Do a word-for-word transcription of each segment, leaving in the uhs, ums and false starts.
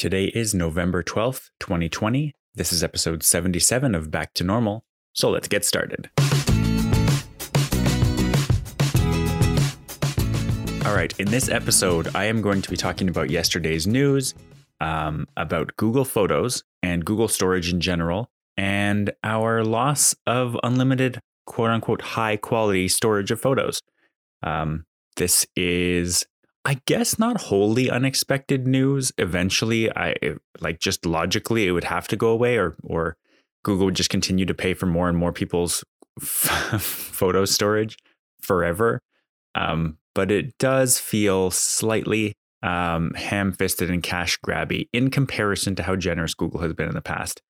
Today is November twelfth, twenty twenty. This is episode seventy-seven of Back to Normal, so let's get started. All right, in this episode, I am going to be talking about yesterday's news, um, about Google Photos and Google Storage in general, and our loss of unlimited, quote-unquote, high-quality storage of photos. Um, this is... I guess not wholly unexpected news. Eventually, I it, like just logically, it would have to go away, or or Google would just continue to pay for more and more people's f- photo storage forever. Um, but it does feel slightly um, ham-fisted and cash grabby in comparison to how generous Google has been in the past.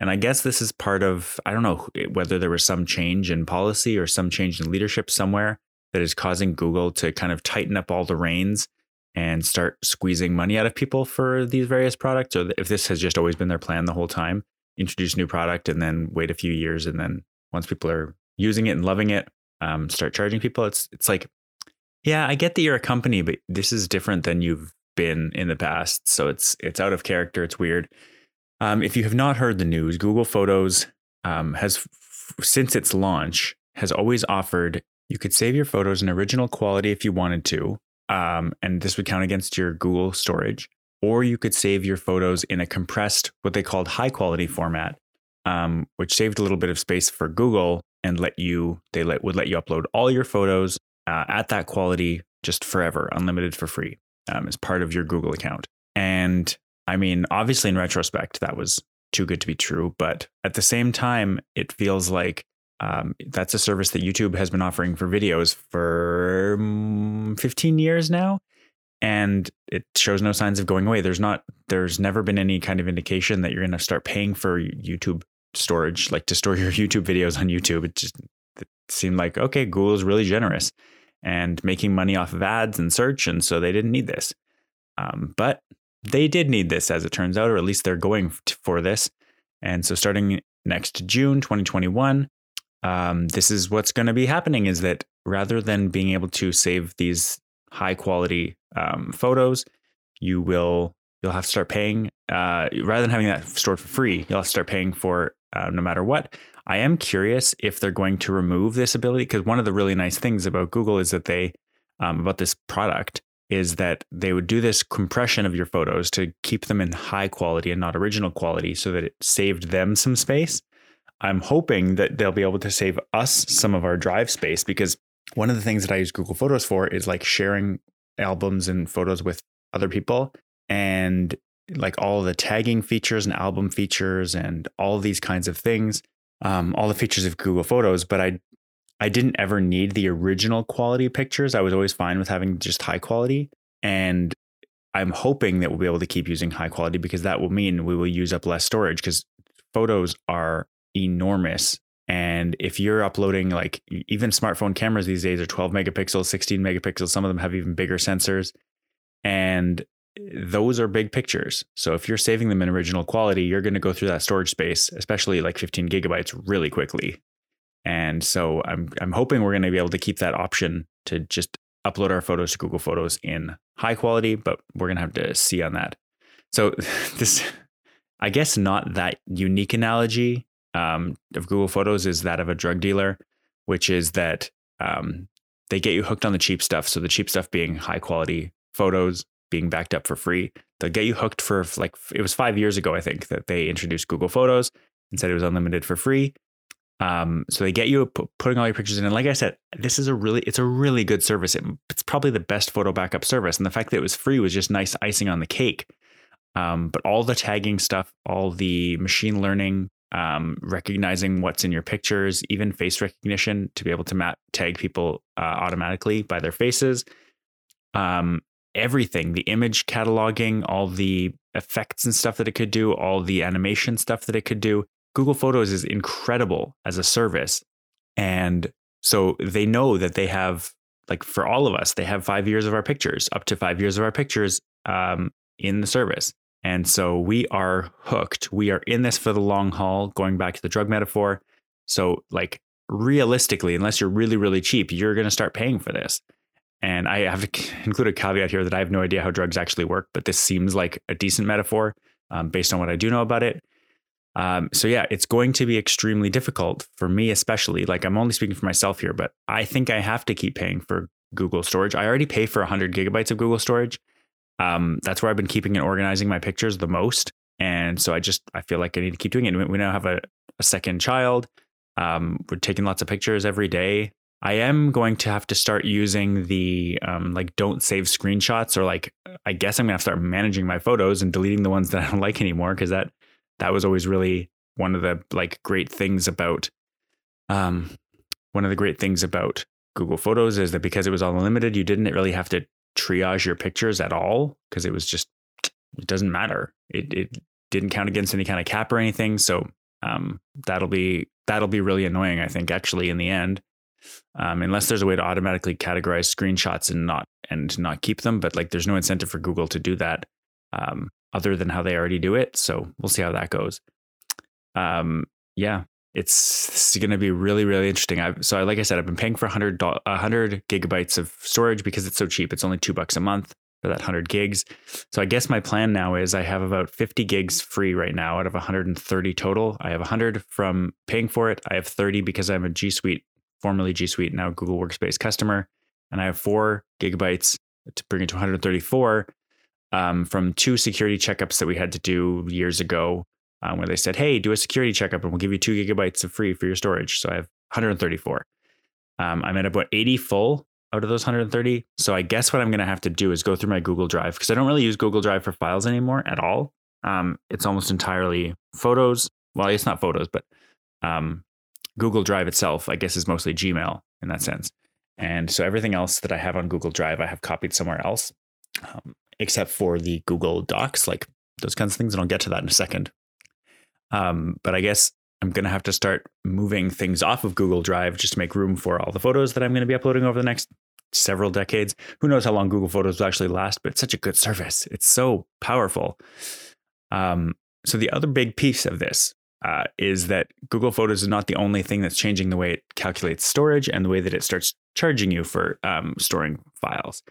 And I guess this is part of, I don't know whether there was some change in policy or some change in leadership somewhere that is causing Google to kind of tighten up all the reins and start squeezing money out of people for these various products, or if this has just always been their plan the whole time, introduce new product and then wait a few years, and then once people are using it and loving it, um, start charging people. It's it's like, yeah, I get that you're a company, but this is different than you've been in the past. So it's it's out of character. It's weird. Um, if you have not heard the news, Google Photos um, has, f- since its launch, has always offered you could save your photos in original quality if you wanted to, um, and this would count against your Google storage, or you could save your photos in a compressed, what they called high quality format, um, which saved a little bit of space for Google and let you, they let, would let you upload all your photos uh, at that quality just forever, unlimited for free, um, as part of your Google account. And I mean, obviously in retrospect, that was too good to be true, but at the same time, it feels like Um, that's a service that YouTube has been offering for videos for fifteen years now, and it shows no signs of going away. There's not, there's never been any kind of indication that you're going to start paying for YouTube storage, like to store your YouTube videos on YouTube. It just it seemed like, okay, Google is really generous and making money off of ads and search, and so they didn't need this. Um, but they did need this, as it turns out, or at least they're going for this. And so starting next June twenty twenty-one, Um, this is what's going to be happening, is that rather than being able to save these high quality um, photos, you will you'll have to start paying uh, rather than having that stored for free. You'll have to start paying for uh, no matter what. I am curious if they're going to remove this ability, because one of the really nice things about Google is that they um, about this product is that they would do this compression of your photos to keep them in high quality and not original quality, so that it saved them some space. I'm hoping that they'll be able to save us some of our drive space, because one of the things that I use Google Photos for is like sharing albums and photos with other people, and like all the tagging features and album features and all these kinds of things, um, all the features of Google Photos. But I, I didn't ever need the original quality pictures. I was always fine with having just high quality, and I'm hoping that we'll be able to keep using high quality, because that will mean we will use up less storage, because photos are enormous. And if you're uploading, like, even smartphone cameras these days are twelve megapixels, sixteen megapixels, some of them have even bigger sensors, and those are big pictures. So if you're saving them in original quality, you're going to go through that storage space, especially like fifteen gigabytes, really quickly. And so I'm I'm hoping we're going to be able to keep that option to just upload our photos to Google Photos in high quality, but we're going to have to see on that. So this, I guess, not that unique analogy Um, of Google Photos is that of a drug dealer, which is that um, they get you hooked on the cheap stuff. So the cheap stuff being high quality photos being backed up for free. They'll get you hooked for, like, it was five years ago, I think, that they introduced Google Photos and said it was unlimited for free. Um, so they get you p- putting all your pictures in. And like I said, this is a really, it's a really good service. It, it's probably the best photo backup service. And the fact that it was free was just nice icing on the cake. Um, but all the tagging stuff, all the machine learning, Um, recognizing what's in your pictures, even face recognition to be able to map, tag people uh, automatically by their faces. Um, everything, the image cataloging, all the effects and stuff that it could do, all the animation stuff that it could do. Google Photos is incredible as a service. And so they know that they have, like, for all of us, they have five years of our pictures, up to five years of our pictures um, in the service. And so we are hooked. We are in this for the long haul, going back to the drug metaphor. So, like, realistically, unless you're really, really cheap, you're going to start paying for this. And I have to include a caveat here that I have no idea how drugs actually work, but this seems like a decent metaphor um, based on what I do know about it. Um, so yeah, it's going to be extremely difficult for me, especially. Like, I'm only speaking for myself here, but I think I have to keep paying for Google Storage. I already pay for one hundred gigabytes of Google Storage. Um, that's where I've been keeping and organizing my pictures the most. And so I just, I feel like I need to keep doing it. We now have a, a second child. Um, we're taking lots of pictures every day. I am going to have to start using the um, like don't save screenshots, or like, I guess I'm gonna have to start managing my photos and deleting the ones that I don't like anymore. Cause that, that was always really one of the like great things about, um, one of the great things about Google Photos is that because it was all unlimited, you didn't really have to triage your pictures at all. Cause it was just, it doesn't matter. It, it didn't count against any kind of cap or anything. So um, that'll be, that'll be really annoying, I think, actually, in the end. Um, unless there's a way to automatically categorize screenshots and not and not keep them. But like, there's no incentive for Google to do that um, other than how they already do it. So we'll see how that goes. Um, yeah, it's, it's going to be really, really interesting. I've, so I, like I said, I've been paying for one hundred gigabytes of storage because it's so cheap. It's only two bucks a month for that one hundred gigs. So I guess my plan now is I have about fifty gigs free right now out of one hundred thirty total. I have one hundred from paying for it. I have thirty because I'm a G Suite, formerly G Suite, now Google Workspace customer. And I have four gigabytes to bring it to one hundred thirty-four um, from two security checkups that we had to do years ago um, where they said, hey, do a security checkup and we'll give you two gigabytes of free for your storage. So I have one hundred thirty-four. Um, I'm at about eighty full out of those one hundred thirty. So I guess what I'm going to have to do is go through my Google Drive, because I don't really use Google Drive for files anymore at all. Um, it's almost entirely photos. Well, it's not photos, but um, Google Drive itself, I guess, is mostly Gmail in that sense. And so everything else that I have on Google Drive, I have copied somewhere else, um, except for the Google Docs, like those kinds of things. And I'll get to that in a second. Um, but I guess I'm going to have to start moving things off of Google Drive just to make room for all the photos that I'm going to be uploading over the next several decades. Who knows how long Google Photos will actually last, but it's such a good service. It's so powerful. Um, so the other big piece of this Uh, is that Google Photos is not the only thing that's changing the way it calculates storage and the way that it starts charging you for um, storing files.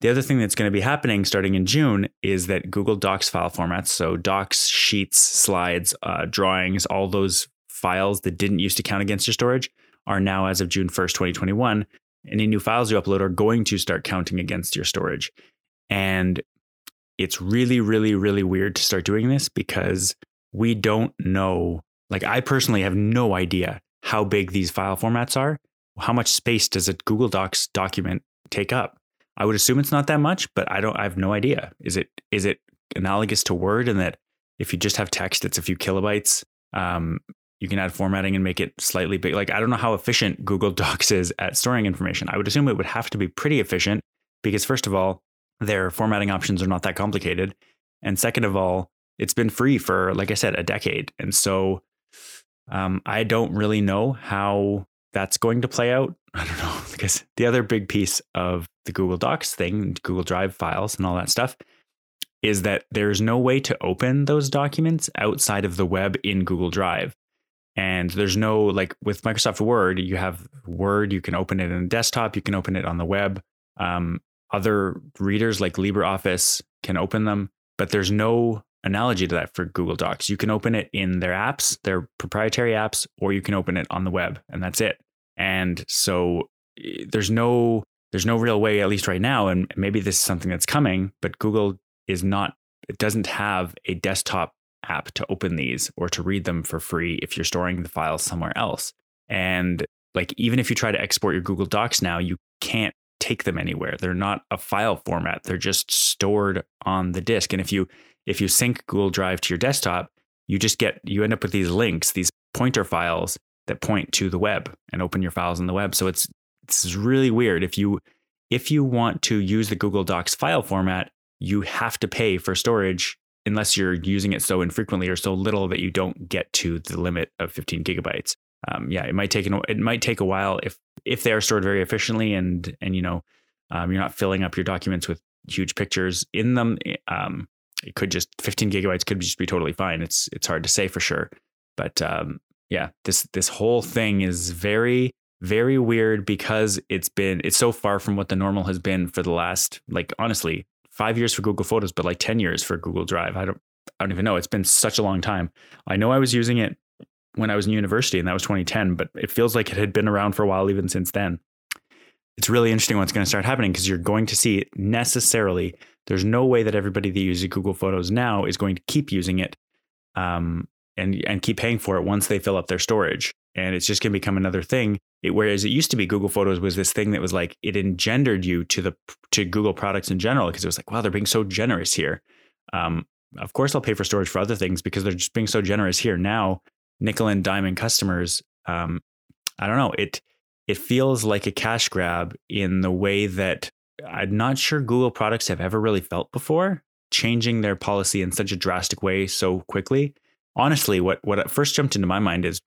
The other thing that's going to be happening starting in June is that Google Docs file formats, so docs, sheets, slides, uh, drawings, all those files that didn't used to count against your storage are now, as of June first, twenty twenty-one, any new files you upload are going to start counting against your storage. And it's really, really, really weird to start doing this because we don't know, like I personally have no idea how big these file formats are. How much space does a Google Docs document take up? I would assume it's not that much, but I don't, I have no idea. Is it, is it analogous to Word in that if you just have text, it's a few kilobytes, um, you can add formatting and make it slightly big. Like, I don't know how efficient Google Docs is at storing information. I would assume it would have to be pretty efficient because, first of all, their formatting options are not that complicated. And second of all, it's been free for, like I said, a decade. And so um, I don't really know how that's going to play out. I don't know, because the other big piece of the Google Docs thing, Google Drive files and all that stuff, is that there's no way to open those documents outside of the web in Google Drive. And there's no, like with Microsoft Word, you have Word, you can open it in the desktop, you can open it on the web. Um, other readers like LibreOffice can open them, but there's no analogy to that for Google Docs. You can open it in their apps, their proprietary apps, or you can open it on the web, and that's it. And so there's no there's no real way, at least right now, and maybe this is something that's coming, but Google is not, it doesn't have a desktop app to open these or to read them for free if you're storing the files somewhere else. And like, even if you try to export your Google Docs now, you can't take them anywhere. They're not a file format. They're just stored on the disk. And if you If you sync Google Drive to your desktop, you just get, you end up with these links, these pointer files that point to the web and open your files on the web. So it's, this is really weird. If you, if you want to use the Google Docs file format, you have to pay for storage unless you're using it so infrequently or so little that you don't get to the limit of fifteen gigabytes. Um, yeah, it might take, an, it might take a while if, if they are stored very efficiently and, and, you know, um, you're not filling up your documents with huge pictures in them. Um, It could just fifteen gigabytes could just be totally fine. It's it's hard to say for sure, but um, yeah, this this whole thing is very very weird because it's been, it's so far from what the normal has been for the last, like, honestly, five years for Google Photos, but like ten years for Google Drive. I don't, I don't even know. It's been such a long time. I know I was using it when I was in university, and that was twenty ten, but it feels like it had been around for a while, even since then. It's really interesting what's going to start happening, because you're going to see it necessarily. There's no way that everybody that uses Google Photos now is going to keep using it um, and, and keep paying for it once they fill up their storage. And it's just going to become another thing. It, whereas it used to be Google Photos was this thing that was like, it engendered you to the to Google products in general, because it was like, wow, they're being so generous here. Um, of course, I'll pay for storage for other things because they're just being so generous here. Now, nickel and diamond customers, um, I don't know, it... It feels like a cash grab in the way that I'm not sure Google products have ever really felt before, changing their policy in such a drastic way so quickly. Honestly, what, what first jumped into my mind is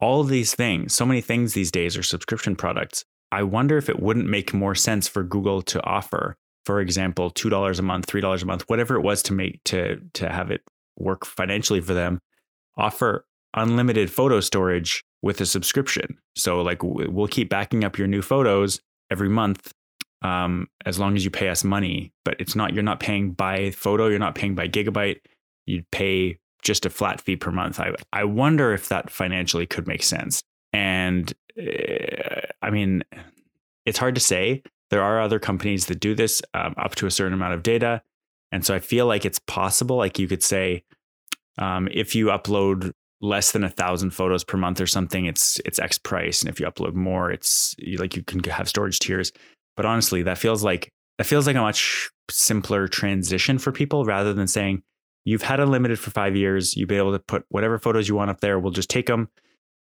all these things, so many things these days are subscription products. I wonder if it wouldn't make more sense for Google to offer, for example, two dollars a month, three dollars a month, whatever it was to make to to have it work financially for them, offer unlimited photo storage with a subscription. So like, we'll keep backing up your new photos every month um, as long as you pay us money, but it's not, you're not paying by photo. You're not paying by gigabyte. You'd pay just a flat fee per month. I, I wonder if that financially could make sense. And uh, I mean, it's hard to say. There are other companies that do this um, up to a certain amount of data. And so I feel like it's possible. Like you could say, um, if you upload less than a thousand photos per month or something, it's it's X price. And if you upload more, it's like you can have storage tiers. But honestly, that feels like that feels like a much simpler transition for people, rather than saying you've had unlimited for five years. You've been able to put whatever photos you want up there. We'll just take them.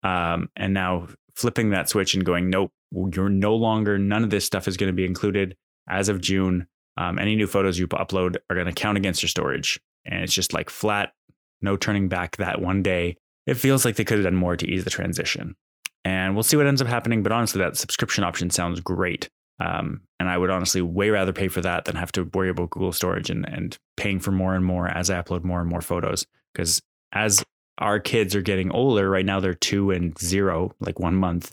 Um, and now flipping that switch and going, nope, you're no longer, none of this stuff is going to be included as of June. Um, any new photos you upload are going to count against your storage. And it's just like flat, no turning back that one day. It feels like they could have done more to ease the transition, and we'll see what ends up happening. But honestly, that subscription option sounds great. Um, and I would honestly way rather pay for that than have to worry about Google Storage and, and paying for more and more as I upload more and more photos. Because as our kids are getting older right now, they're two and zero, like one month.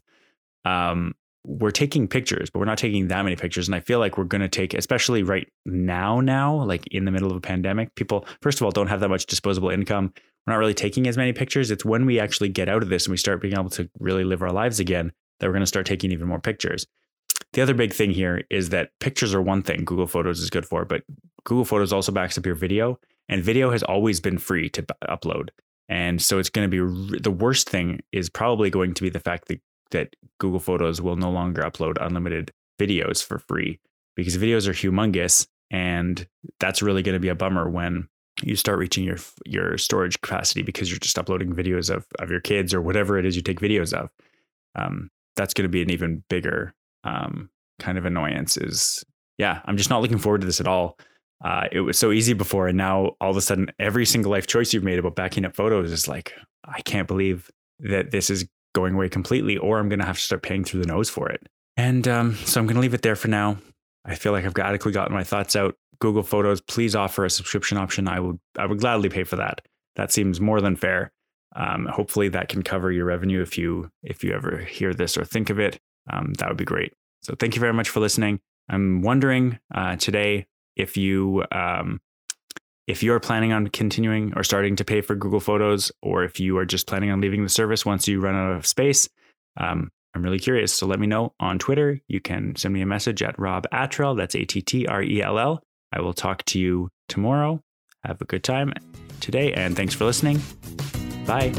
Um, we're taking pictures, but we're not taking that many pictures. And I feel like we're going to take, especially right now, now, like in the middle of a pandemic, people, first of all, don't have that much disposable income. We're not really taking as many pictures. It's when we actually get out of this and we start being able to really live our lives again that we're going to start taking even more pictures. The other big thing here is that pictures are one thing Google Photos is good for, but Google Photos also backs up your video, and video has always been free to upload. And so it's going to be, the worst thing is probably going to be the fact that that Google Photos will no longer upload unlimited videos for free, because videos are humongous, and that's really going to be a bummer when you start reaching your your storage capacity because you're just uploading videos of, of your kids or whatever it is you take videos of. Um, that's going to be an even bigger um, kind of annoyance. Is yeah, I'm just not looking forward to this at all. Uh, it was so easy before, and now all of a sudden every single life choice you've made about backing up photos is like, I can't believe that this is going away completely, or I'm going to have to start paying through the nose for it. And um, so I'm going to leave it there for now. I feel like I've adequately gotten my thoughts out. Google Photos, please offer a subscription option. I would, I would gladly pay for that. That seems more than fair. Um, hopefully that can cover your revenue if you, if you ever hear this or think of it. Um, that would be great. So thank you very much for listening. I'm wondering uh, today if you, um, if you're planning on continuing or starting to pay for Google Photos, or if you are just planning on leaving the service once you run out of space. um, I'm really curious. So let me know on Twitter. You can send me a message at Rob Attrell. That's A T T R E L L. I will talk to you tomorrow. Have a good time today, and thanks for listening. Bye.